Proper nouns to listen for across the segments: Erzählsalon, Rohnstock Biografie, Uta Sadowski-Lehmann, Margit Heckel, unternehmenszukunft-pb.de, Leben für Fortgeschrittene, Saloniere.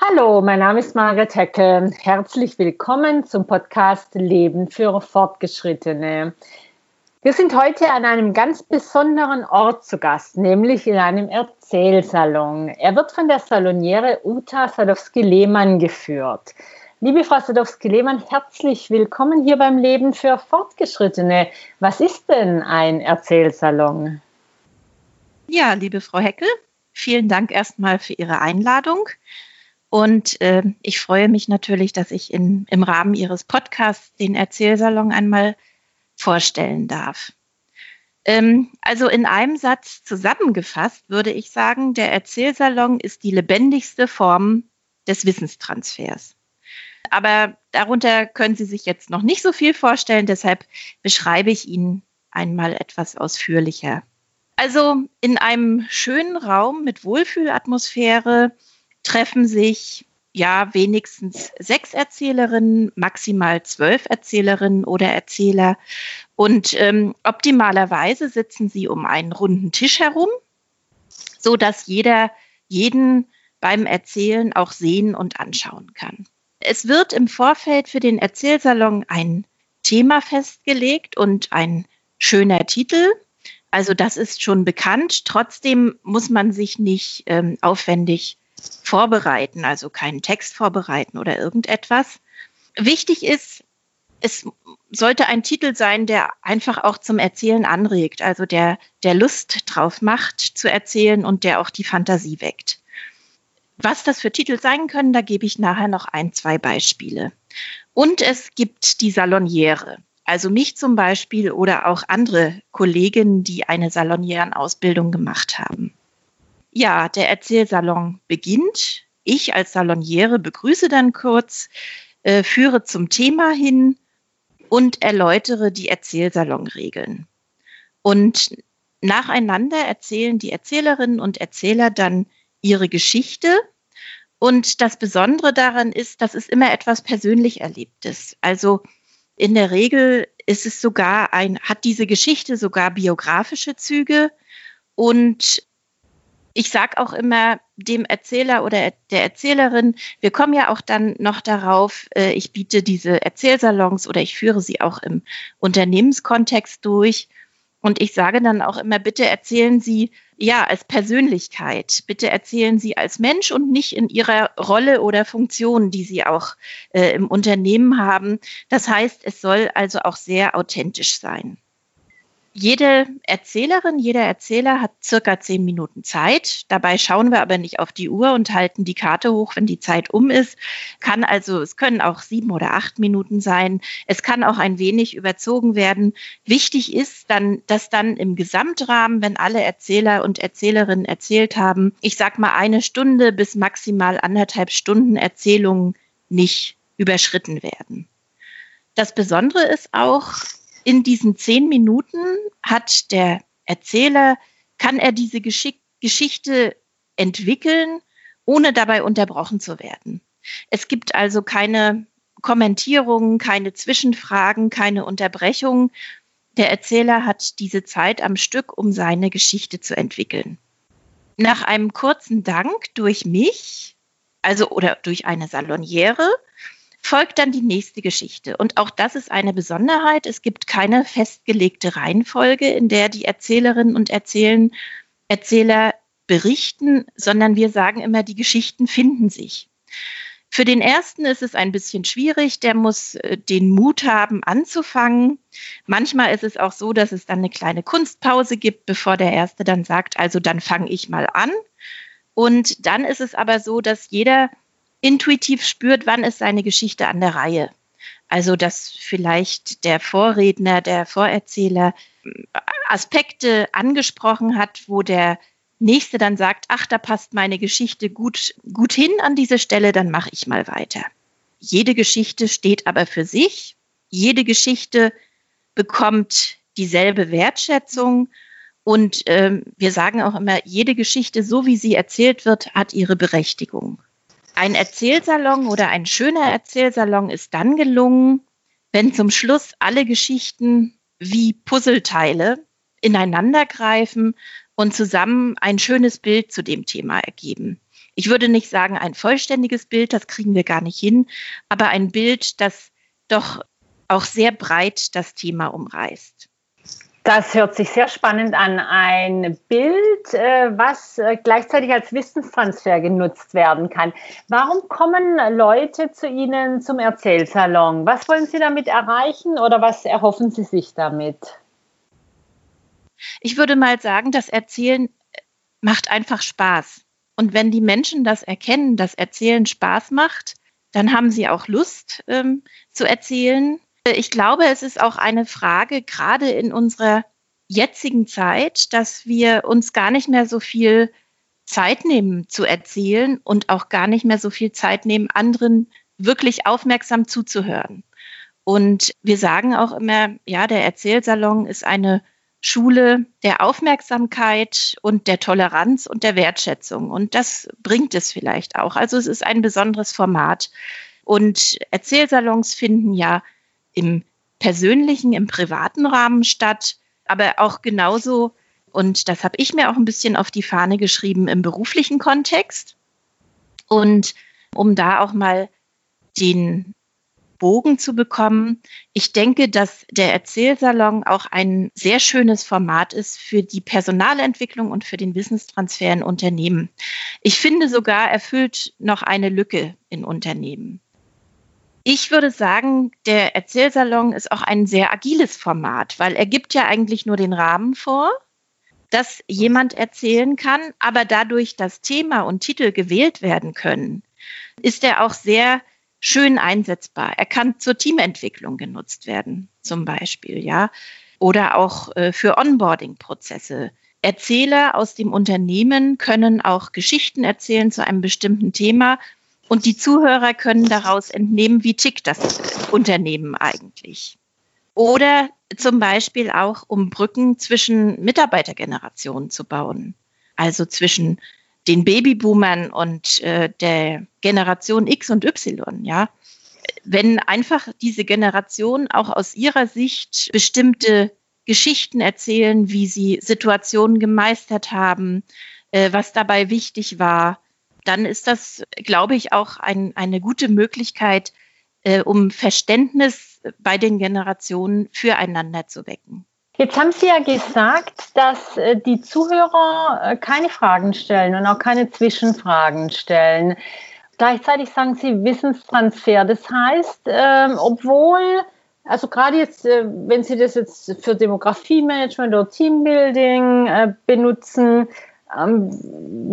Hallo, mein Name ist Margit Heckel. Herzlich willkommen zum Podcast Leben für Fortgeschrittene. Wir sind heute an einem ganz besonderen Ort zu Gast, nämlich in einem Erzählsalon. Er wird von der Saloniere Uta Sadowski-Lehmann geführt. Liebe Frau Sadowski-Lehmann, herzlich willkommen hier beim Leben für Fortgeschrittene. Was ist denn ein Erzählsalon? Ja, liebe Frau Heckel, vielen Dank erstmal für Ihre Einladung. Und ich freue mich natürlich, dass ich im Rahmen Ihres Podcasts den Erzählsalon einmal vorstellen darf. Also in einem Satz zusammengefasst würde ich sagen, der Erzählsalon ist die lebendigste Form des Wissenstransfers. Aber darunter können Sie sich jetzt noch nicht so viel vorstellen, deshalb beschreibe ich Ihnen einmal etwas ausführlicher. Also in einem schönen Raum mit Wohlfühlatmosphäre treffen sich ja wenigstens 6 Erzählerinnen, maximal 12 Erzählerinnen oder Erzähler. Und optimalerweise sitzen sie um einen runden Tisch herum, sodass jeder jeden beim Erzählen auch sehen und anschauen kann. Es wird im Vorfeld für den Erzählsalon ein Thema festgelegt und ein schöner Titel. Also das ist schon bekannt. Trotzdem muss man sich nicht aufwendig vorbereiten, also keinen Text vorbereiten oder irgendetwas. Wichtig ist, es sollte ein Titel sein, der einfach auch zum Erzählen anregt, also der Lust drauf macht, zu erzählen und der auch die Fantasie weckt. Was das für Titel sein können, da gebe ich nachher noch 1, 2 Beispiele. Und es gibt die Saloniere, also mich zum Beispiel oder auch andere Kolleginnen, die eine Salonierenausbildung gemacht haben. Ja, der Erzählsalon beginnt. Ich als Saloniere begrüße dann kurz, führe zum Thema hin und erläutere die Erzählsalonregeln. Und nacheinander erzählen die Erzählerinnen und Erzähler dann ihre Geschichte. Und das Besondere daran ist, dass es immer etwas persönlich Erlebtes. Also in der Regel ist es sogar hat diese Geschichte sogar biografische Züge. Und ich sage auch immer dem Erzähler oder der Erzählerin, wir kommen ja auch dann noch darauf, ich biete diese Erzählsalons oder ich führe sie auch im Unternehmenskontext durch. Und ich sage dann auch immer, bitte erzählen Sie ja als Persönlichkeit, bitte erzählen Sie als Mensch und nicht in Ihrer Rolle oder Funktion, die Sie auch im Unternehmen haben. Das heißt, es soll also auch sehr authentisch sein. Jede Erzählerin, jeder Erzähler hat circa 10 Minuten Zeit. Dabei schauen wir aber nicht auf die Uhr und halten die Karte hoch, wenn die Zeit um ist. Es können auch 7 oder 8 Minuten sein. Es kann auch ein wenig überzogen werden. Wichtig ist dann, dass dann im Gesamtrahmen, wenn alle Erzähler und Erzählerinnen erzählt haben, ich sag mal 1 Stunde bis maximal anderthalb Stunden Erzählungen nicht überschritten werden. Das Besondere ist auch, in diesen 10 Minuten hat der Erzähler, kann er diese Geschichte entwickeln, ohne dabei unterbrochen zu werden. Es gibt also keine Kommentierungen, keine Zwischenfragen, keine Unterbrechungen. Der Erzähler hat diese Zeit am Stück, um seine Geschichte zu entwickeln. Nach einem kurzen Dank durch mich, also oder durch eine Saloniere, folgt dann die nächste Geschichte. Und auch das ist eine Besonderheit. Es gibt keine festgelegte Reihenfolge, in der die Erzählerinnen und Erzähler berichten, sondern wir sagen immer, die Geschichten finden sich. Für den ersten ist es ein bisschen schwierig. Der muss den Mut haben, anzufangen. Manchmal ist es auch so, dass es dann eine kleine Kunstpause gibt, bevor der erste dann sagt, also dann fange ich mal an. Und dann ist es aber so, dass jeder intuitiv spürt, wann ist seine Geschichte an der Reihe. Also, dass vielleicht der Vorredner, der Vorerzähler Aspekte angesprochen hat, wo der Nächste dann sagt, ach, da passt meine Geschichte gut hin an diese Stelle, dann mache ich mal weiter. Jede Geschichte steht aber für sich. Jede Geschichte bekommt dieselbe Wertschätzung. Und wir sagen auch immer, jede Geschichte, so wie sie erzählt wird, hat ihre Berechtigung. Ein Erzählsalon oder ein schöner Erzählsalon ist dann gelungen, wenn zum Schluss alle Geschichten wie Puzzleteile ineinander greifen und zusammen ein schönes Bild zu dem Thema ergeben. ich würde nicht sagen ein vollständiges Bild, das kriegen wir gar nicht hin, aber ein Bild, das doch auch sehr breit das Thema umreißt. Das hört sich sehr spannend an. Ein Bild, was gleichzeitig als Wissenstransfer genutzt werden kann. Warum kommen Leute zu Ihnen zum Erzählsalon? Was wollen Sie damit erreichen oder was erhoffen Sie sich damit? Ich würde mal sagen, das Erzählen macht einfach Spaß. Und wenn die Menschen das erkennen, dass Erzählen Spaß macht, dann haben sie auch Lust, zu erzählen. Ich glaube, es ist auch eine Frage, gerade in unserer jetzigen Zeit, dass wir uns gar nicht mehr so viel Zeit nehmen zu erzählen und auch gar nicht mehr so viel Zeit nehmen, anderen wirklich aufmerksam zuzuhören. Und wir sagen auch immer, ja, der Erzählsalon ist eine Schule der Aufmerksamkeit und der Toleranz und der Wertschätzung. Und das bringt es vielleicht auch. Also es ist ein besonderes Format. Und Erzählsalons finden ja im persönlichen, im privaten Rahmen statt, aber auch genauso, und das habe ich mir auch ein bisschen auf die Fahne geschrieben, im beruflichen Kontext. Und um da auch mal den Bogen zu bekommen, ich denke, dass der Erzählsalon auch ein sehr schönes Format ist für die Personalentwicklung und für den Wissenstransfer in Unternehmen. Ich finde sogar, er füllt noch eine Lücke in Unternehmen. Ich würde sagen, der Erzählsalon ist auch ein sehr agiles Format, weil er gibt ja eigentlich nur den Rahmen vor, dass jemand erzählen kann, aber dadurch, dass Thema und Titel gewählt werden können, ist er auch sehr schön einsetzbar. Er kann zur Teamentwicklung genutzt werden, zum Beispiel, ja, oder auch für Onboarding-Prozesse. Erzähler aus dem Unternehmen können auch Geschichten erzählen zu einem bestimmten Thema und die Zuhörer können daraus entnehmen, wie tickt das Unternehmen eigentlich. Oder zum Beispiel auch, um Brücken zwischen Mitarbeitergenerationen zu bauen, also zwischen den Babyboomern und der Generation X und Y, ja. Wenn einfach diese Generation auch aus ihrer Sicht bestimmte Geschichten erzählen, wie sie Situationen gemeistert haben, was dabei wichtig war, dann ist das, glaube ich, auch eine gute Möglichkeit, um Verständnis bei den Generationen füreinander zu wecken. Jetzt haben Sie ja gesagt, dass die Zuhörer keine Fragen stellen und auch keine Zwischenfragen stellen. Gleichzeitig sagen Sie Wissenstransfer. Das heißt, obwohl, also gerade jetzt, wenn Sie das jetzt für Demografiemanagement oder Teambuilding benutzen,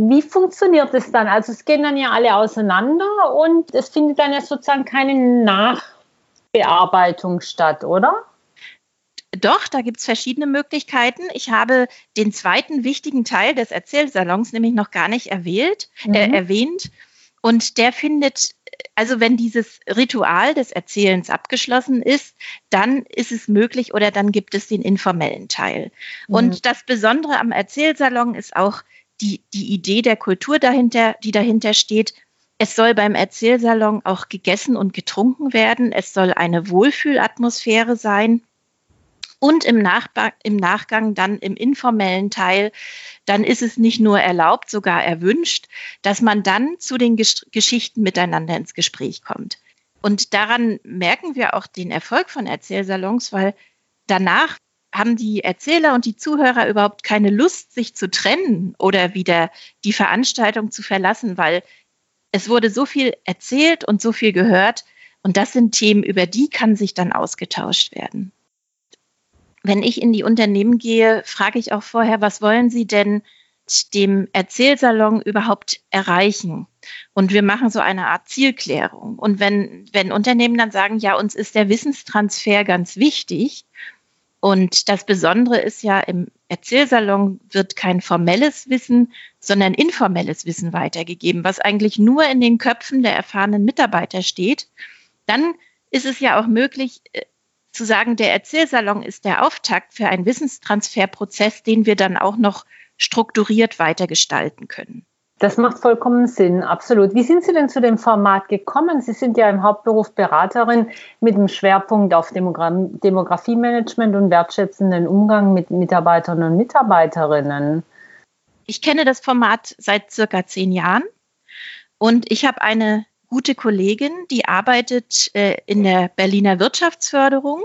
wie funktioniert das dann? Also es gehen dann ja alle auseinander und es findet dann ja sozusagen keine Nachbearbeitung statt, oder? Doch, da gibt es verschiedene Möglichkeiten. Ich habe den zweiten wichtigen Teil des Erzählsalons nämlich noch gar nicht erwähnt. Und der findet, also wenn dieses Ritual des Erzählens abgeschlossen ist, dann ist es möglich oder dann gibt es den informellen Teil. Mhm. Und das Besondere am Erzählsalon ist auch die Idee der Kultur dahinter, die dahinter steht. Es soll beim Erzählsalon auch gegessen und getrunken werden. Es soll eine Wohlfühlatmosphäre sein. Und im Nachgang dann im informellen Teil, dann ist es nicht nur erlaubt, sogar erwünscht, dass man dann zu den Geschichten miteinander ins Gespräch kommt. Und daran merken wir auch den Erfolg von Erzählsalons, weil danach haben die Erzähler und die Zuhörer überhaupt keine Lust, sich zu trennen oder wieder die Veranstaltung zu verlassen, weil es wurde so viel erzählt und so viel gehört. Und das sind Themen, über die kann sich dann ausgetauscht werden. Wenn ich in die Unternehmen gehe, frage ich auch vorher, was wollen Sie denn mit dem Erzählsalon überhaupt erreichen? Und wir machen so eine Art Zielklärung. Und wenn Unternehmen dann sagen, ja, uns ist der Wissenstransfer ganz wichtig. Und das Besondere ist ja, im Erzählsalon wird kein formelles Wissen, sondern informelles Wissen weitergegeben, was eigentlich nur in den Köpfen der erfahrenen Mitarbeiter steht. Dann ist es ja auch möglich, zu sagen, der Erzählsalon ist der Auftakt für einen Wissenstransferprozess, den wir dann auch noch strukturiert weitergestalten können. Das macht vollkommen Sinn, absolut. Wie sind Sie denn zu dem Format gekommen? Sie sind ja im Hauptberuf Beraterin mit dem Schwerpunkt auf Demografiemanagement und wertschätzenden Umgang mit Mitarbeitern und Mitarbeiterinnen. Ich kenne das Format seit circa 10 Jahren Und ich habe eine gute Kollegin, die arbeitet in der Berliner Wirtschaftsförderung.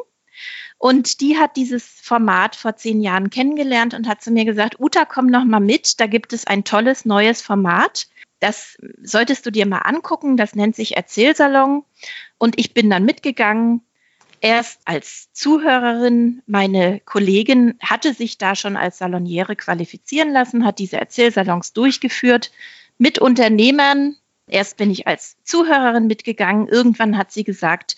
Und die hat dieses Format vor 10 Jahren kennengelernt und hat zu mir gesagt, Uta, komm noch mal mit, da gibt es ein tolles neues Format. Das solltest du dir mal angucken, das nennt sich Erzählsalon. Und ich bin dann mitgegangen, erst als Zuhörerin. Meine Kollegin hatte sich da schon als Saloniere qualifizieren lassen, hat diese Erzählsalons durchgeführt mit Unternehmern. Erst bin ich als Zuhörerin mitgegangen. Irgendwann hat sie gesagt,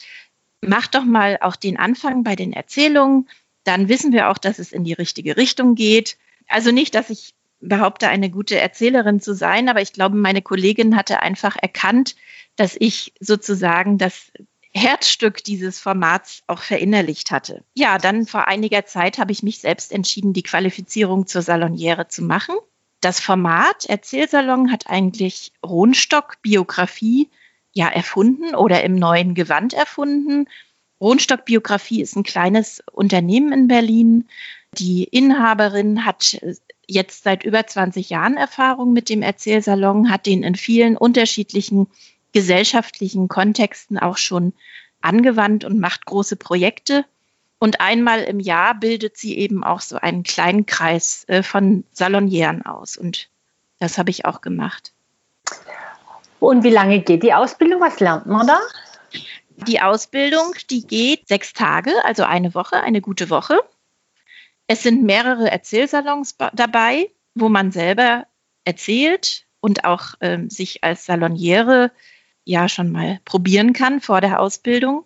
mach doch mal auch den Anfang bei den Erzählungen. Dann wissen wir auch, dass es in die richtige Richtung geht. Also nicht, dass ich behaupte, eine gute Erzählerin zu sein, aber ich glaube, meine Kollegin hatte einfach erkannt, dass ich sozusagen das Herzstück dieses Formats auch verinnerlicht hatte. Ja, dann vor einiger Zeit habe ich mich selbst entschieden, die Qualifizierung zur Saloniere zu machen. Das Format Erzählsalon hat eigentlich Rohnstock Biografie ja erfunden oder im neuen Gewand erfunden. Rohnstock Biografie ist ein kleines Unternehmen in Berlin. Die Inhaberin hat jetzt seit über 20 Jahren Erfahrung mit dem Erzählsalon, hat den in vielen unterschiedlichen gesellschaftlichen Kontexten auch schon angewandt und macht große Projekte. Und einmal im Jahr bildet sie eben auch so einen kleinen Kreis von Salonieren aus. Und das habe ich auch gemacht. Und wie lange geht die Ausbildung? Was lernt man da? Die Ausbildung, die geht 6 Tage, also eine Woche, eine gute Woche. Es sind mehrere Erzählsalons dabei, wo man selber erzählt und auch sich als Saloniere ja schon mal probieren kann vor der Ausbildung.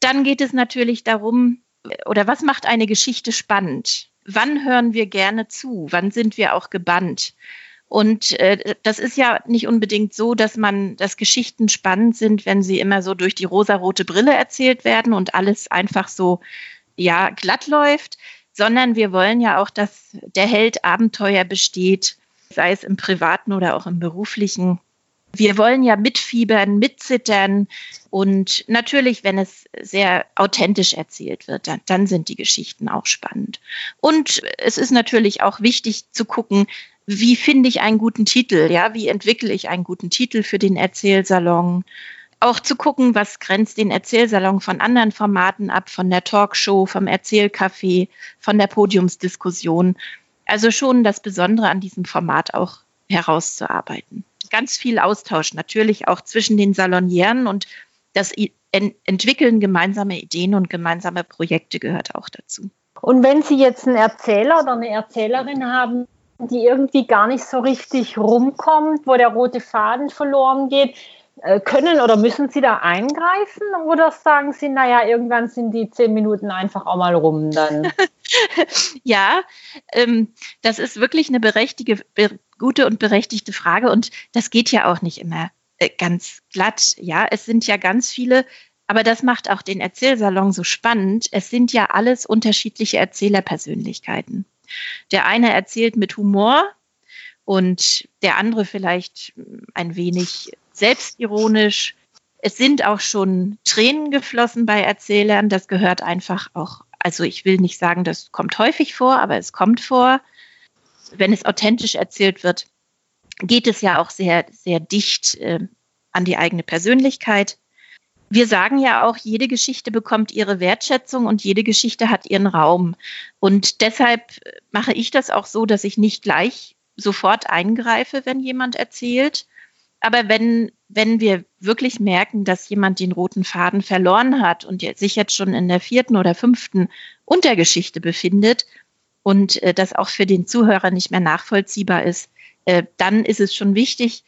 Dann geht es natürlich darum, oder was macht eine Geschichte spannend? Wann hören wir gerne zu? Wann sind wir auch gebannt? Und das ist ja nicht unbedingt so, dass Geschichten spannend sind, wenn sie immer so durch die rosarote Brille erzählt werden und alles einfach so ja glatt läuft, sondern wir wollen ja auch, dass der Held Abenteuer besteht, sei es im Privaten oder auch im Beruflichen. Wir wollen ja mitfiebern, mitzittern und natürlich, wenn es sehr authentisch erzählt wird, dann sind die Geschichten auch spannend. Und es ist natürlich auch wichtig zu gucken, wie finde ich einen guten Titel, ja? Wie entwickle ich einen guten Titel für den Erzählsalon? Auch zu gucken, was grenzt den Erzählsalon von anderen Formaten ab, von der Talkshow, vom Erzählcafé, von der Podiumsdiskussion. Also schon das Besondere an diesem Format auch herauszuarbeiten. Ganz viel Austausch natürlich auch zwischen den Salonieren und das Entwickeln gemeinsamer Ideen und gemeinsamer Projekte gehört auch dazu. Und wenn Sie jetzt einen Erzähler oder eine Erzählerin haben, die irgendwie gar nicht so richtig rumkommt, wo der rote Faden verloren geht, können oder müssen Sie da eingreifen oder sagen Sie, naja, irgendwann sind die 10 Minuten einfach auch mal rum dann? Ja, das ist wirklich eine gute und berechtigte Frage und das geht ja auch nicht immer ganz glatt. Ja, es sind ja ganz viele, aber das macht auch den Erzählsalon so spannend. Es sind ja alles unterschiedliche Erzählerpersönlichkeiten. Der eine erzählt mit Humor und der andere vielleicht ein wenig selbstironisch. Es sind auch schon Tränen geflossen bei Erzählern. Das gehört einfach auch, also ich will nicht sagen, das kommt häufig vor, aber es kommt vor. Wenn es authentisch erzählt wird, geht es ja auch sehr, sehr dicht an die eigene Persönlichkeit. Wir sagen ja auch, jede Geschichte bekommt ihre Wertschätzung und jede Geschichte hat ihren Raum. Und deshalb mache ich das auch so, dass ich nicht gleich sofort eingreife, wenn jemand erzählt. Aber wenn wir wirklich merken, dass jemand den roten Faden verloren hat und sich jetzt schon in der 4. oder 5. Untergeschichte befindet und das auch für den Zuhörer nicht mehr nachvollziehbar ist, dann ist es schon wichtig,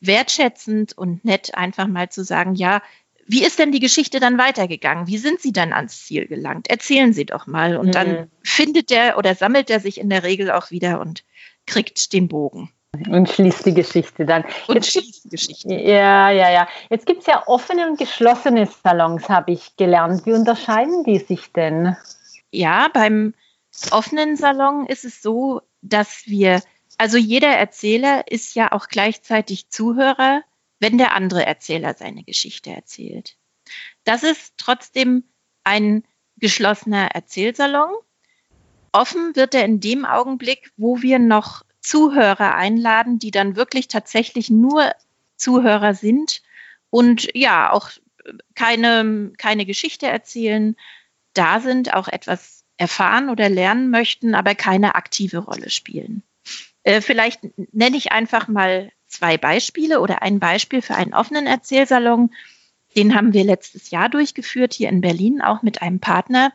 wertschätzend und nett einfach mal zu sagen, ja, wie ist denn die Geschichte dann weitergegangen? Wie sind Sie dann ans Ziel gelangt? Erzählen Sie doch mal. Und dann findet er oder sammelt er sich in der Regel auch wieder und kriegt den Bogen. Und schließt die Geschichte dann. Ja. Jetzt gibt es ja offene und geschlossene Salons, habe ich gelernt. Wie unterscheiden die sich denn? Ja, beim offenen Salon ist es so, dass also jeder Erzähler ist ja auch gleichzeitig Zuhörer, wenn der andere Erzähler seine Geschichte erzählt. Das ist trotzdem ein geschlossener Erzählsalon. Offen wird er in dem Augenblick, wo wir noch Zuhörer einladen, die dann wirklich tatsächlich nur Zuhörer sind und ja, auch keine Geschichte erzählen, da sind, auch etwas erfahren oder lernen möchten, aber keine aktive Rolle spielen. Vielleicht nenne ich einfach mal zwei Beispiele oder ein Beispiel für einen offenen Erzählsalon. Den haben wir letztes Jahr durchgeführt, hier in Berlin, auch mit einem Partner.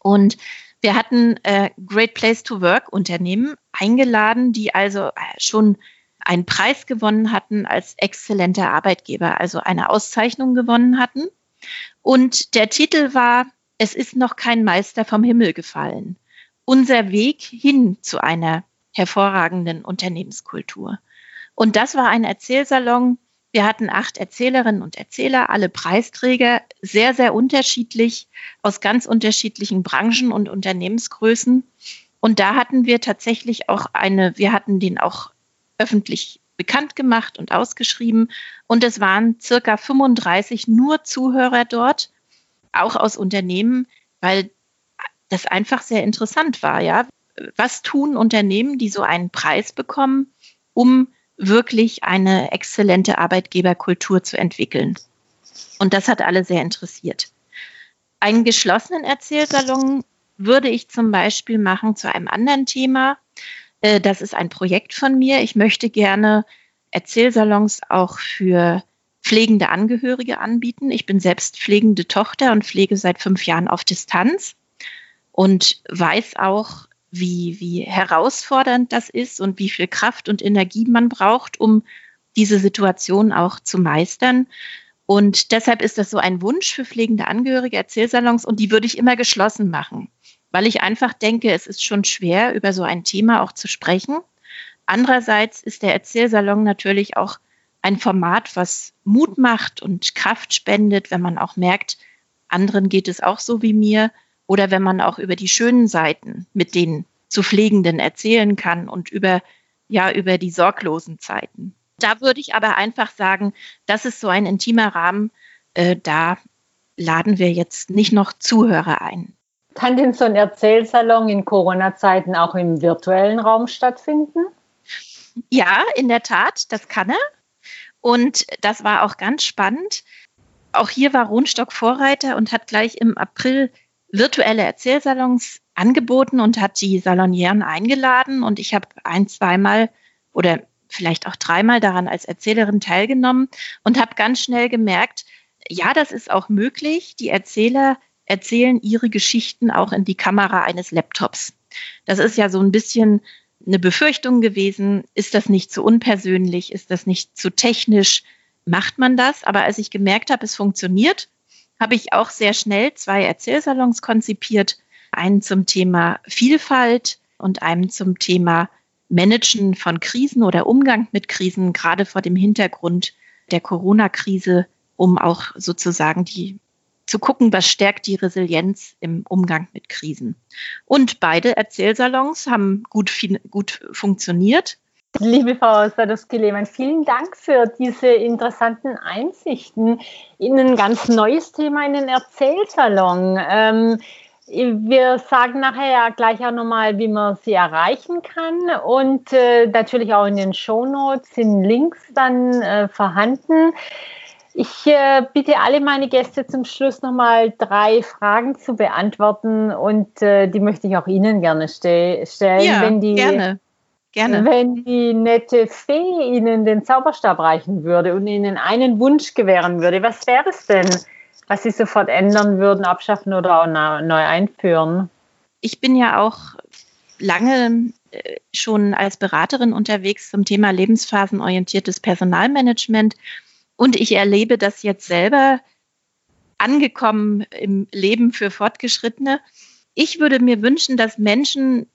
Und wir hatten Great Place to Work Unternehmen eingeladen, die also schon einen Preis gewonnen hatten als exzellenter Arbeitgeber, also eine Auszeichnung gewonnen hatten. Und der Titel war, es ist noch kein Meister vom Himmel gefallen. Unser Weg hin zu einer hervorragenden Unternehmenskultur. Und das war ein Erzählsalon. Wir hatten 8 Erzählerinnen und Erzähler, alle Preisträger, sehr, sehr unterschiedlich, aus ganz unterschiedlichen Branchen und Unternehmensgrößen. Und da hatten wir tatsächlich auch wir hatten den auch öffentlich bekannt gemacht und ausgeschrieben. Und es waren circa 35 nur Zuhörer dort, auch aus Unternehmen, weil das einfach sehr interessant war. Ja? Was tun Unternehmen, die so einen Preis bekommen, um wirklich eine exzellente Arbeitgeberkultur zu entwickeln? Und das hat alle sehr interessiert. Einen geschlossenen Erzählsalon würde ich zum Beispiel machen zu einem anderen Thema. Das ist ein Projekt von mir. Ich möchte gerne Erzählsalons auch für pflegende Angehörige anbieten. Ich bin selbst pflegende Tochter und pflege seit 5 Jahren auf Distanz und weiß auch, wie herausfordernd das ist und wie viel Kraft und Energie man braucht, um diese Situation auch zu meistern. Und deshalb ist das so ein Wunsch für pflegende Angehörige, Erzählsalons, und die würde ich immer geschlossen machen, weil ich einfach denke, es ist schon schwer, über so ein Thema auch zu sprechen. Andererseits ist der Erzählsalon natürlich auch ein Format, was Mut macht und Kraft spendet, wenn man auch merkt, anderen geht es auch so wie mir, oder wenn man auch über die schönen Seiten mit den zu Pflegenden erzählen kann und über die sorglosen Zeiten. Da würde ich aber einfach sagen, das ist so ein intimer Rahmen, da laden wir jetzt nicht noch Zuhörer ein. Kann denn so ein Erzählsalon in Corona-Zeiten auch im virtuellen Raum stattfinden? Ja, in der Tat, das kann er. Und das war auch ganz spannend. Auch hier war Rohnstock Vorreiter und hat gleich im April virtuelle Erzählsalons angeboten und hat die Salonieren eingeladen. Und ich habe 1-, 2-mal oder vielleicht auch 3-mal daran als Erzählerin teilgenommen und habe ganz schnell gemerkt, ja, das ist auch möglich. Die Erzähler erzählen ihre Geschichten auch in die Kamera eines Laptops. Das ist ja so ein bisschen eine Befürchtung gewesen. Ist das nicht zu unpersönlich? Ist das nicht zu technisch? Macht man das? Aber als ich gemerkt habe, es funktioniert, habe ich auch sehr schnell 2 Erzählsalons konzipiert. Einen zum Thema Vielfalt und einen zum Thema Managen von Krisen oder Umgang mit Krisen, gerade vor dem Hintergrund der Corona-Krise, um auch sozusagen zu gucken, was stärkt die Resilienz im Umgang mit Krisen. Und beide Erzählsalons haben gut funktioniert. Liebe Frau Sadowski-Lehmann, vielen Dank für diese interessanten Einsichten in ein ganz neues Thema, in den Erzählsalon. Wir sagen nachher ja gleich auch nochmal, wie man sie erreichen kann, und natürlich auch in den Shownotes sind Links dann vorhanden. Ich bitte alle meine Gäste zum Schluss nochmal 3 Fragen zu beantworten, und die möchte ich auch Ihnen gerne stellen. Ja, gerne. Wenn die nette Fee Ihnen den Zauberstab reichen würde und Ihnen einen Wunsch gewähren würde, was wäre es denn, was Sie sofort ändern würden, abschaffen oder auch neu einführen? Ich bin ja auch lange schon als Beraterin unterwegs zum Thema lebensphasenorientiertes Personalmanagement. Und ich erlebe das jetzt selber, angekommen im Leben für Fortgeschrittene. Ich würde mir wünschen, dass Menschen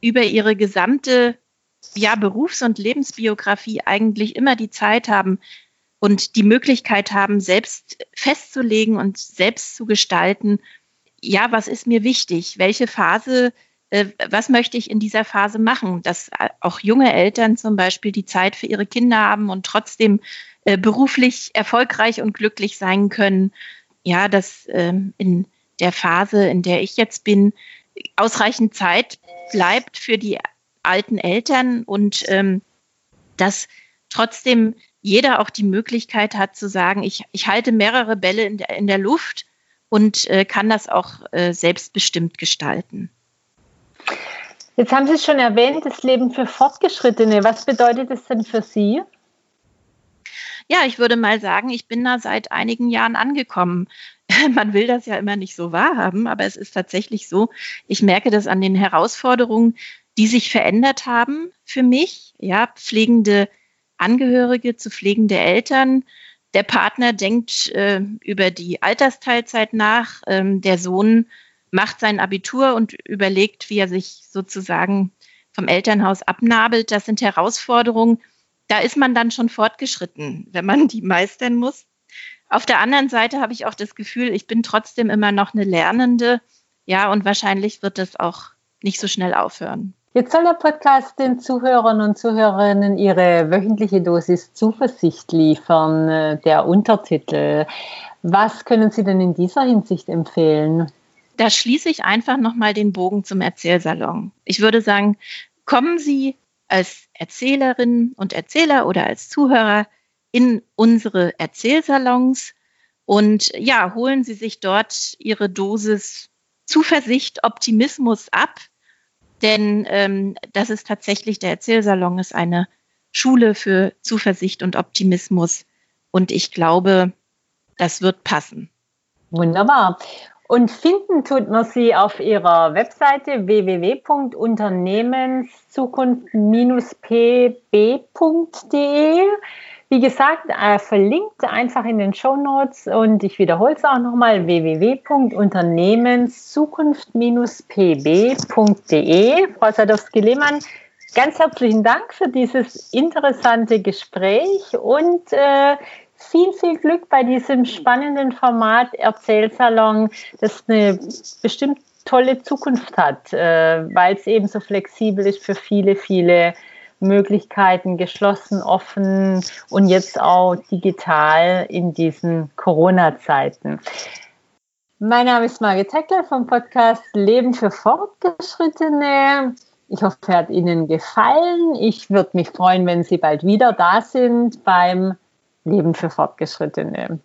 über ihre gesamte Berufs- und Lebensbiografie eigentlich immer die Zeit haben und die Möglichkeit haben, selbst festzulegen und selbst zu gestalten, ja, was ist mir wichtig, welche Phase, was möchte ich in dieser Phase machen, dass auch junge Eltern zum Beispiel die Zeit für ihre Kinder haben und trotzdem beruflich erfolgreich und glücklich sein können. Ja, dass in der Phase, in der ich jetzt bin, ausreichend Zeit bleibt für die alten Eltern und dass trotzdem jeder auch die Möglichkeit hat zu sagen, ich halte mehrere Bälle in der Luft und kann das auch selbstbestimmt gestalten. Jetzt haben Sie es schon erwähnt, das Leben für Fortgeschrittene. Was bedeutet es denn für Sie? Ja, ich würde mal sagen, ich bin da seit einigen Jahren angekommen. Man will das ja immer nicht so wahrhaben, aber es ist tatsächlich so, ich merke das an den Herausforderungen, die sich verändert haben für mich. Ja, pflegende Angehörige zu pflegende Eltern. Der Partner denkt über die Altersteilzeit nach. Der Sohn macht sein Abitur und überlegt, wie er sich sozusagen vom Elternhaus abnabelt. Das sind Herausforderungen. Da ist man dann schon fortgeschritten, wenn man die meistern muss. Auf der anderen Seite habe ich auch das Gefühl, ich bin trotzdem immer noch eine Lernende. Ja, und wahrscheinlich wird das auch nicht so schnell aufhören. Jetzt soll der Podcast den Zuhörern und Zuhörerinnen ihre wöchentliche Dosis Zuversicht liefern, der Untertitel. Was können Sie denn in dieser Hinsicht empfehlen? Da schließe ich einfach nochmal den Bogen zum Erzählsalon. Ich würde sagen, kommen Sie als Erzählerin und Erzähler oder als Zuhörer in unsere Erzählsalons und ja, holen Sie sich dort Ihre Dosis Zuversicht, Optimismus ab, denn das ist tatsächlich, der Erzählsalon ist eine Schule für Zuversicht und Optimismus und ich glaube, das wird passen. Wunderbar. Und finden tut man Sie auf Ihrer Webseite www.unternehmenszukunft-pb.de. Wie gesagt, verlinkt einfach in den Shownotes und ich wiederhole es auch nochmal, www.unternehmenszukunft-pb.de. Frau Sadowski-Lehmann, ganz herzlichen Dank für dieses interessante Gespräch und viel, viel Glück bei diesem spannenden Format Erzählsalon, das eine bestimmt tolle Zukunft hat, weil es eben so flexibel ist für viele, viele Möglichkeiten, geschlossen, offen und jetzt auch digital in diesen Corona-Zeiten. Mein Name ist Margit Heckel vom Podcast Leben für Fortgeschrittene. Ich hoffe, es hat Ihnen gefallen. Ich würde mich freuen, wenn Sie bald wieder da sind beim Leben für Fortgeschrittene.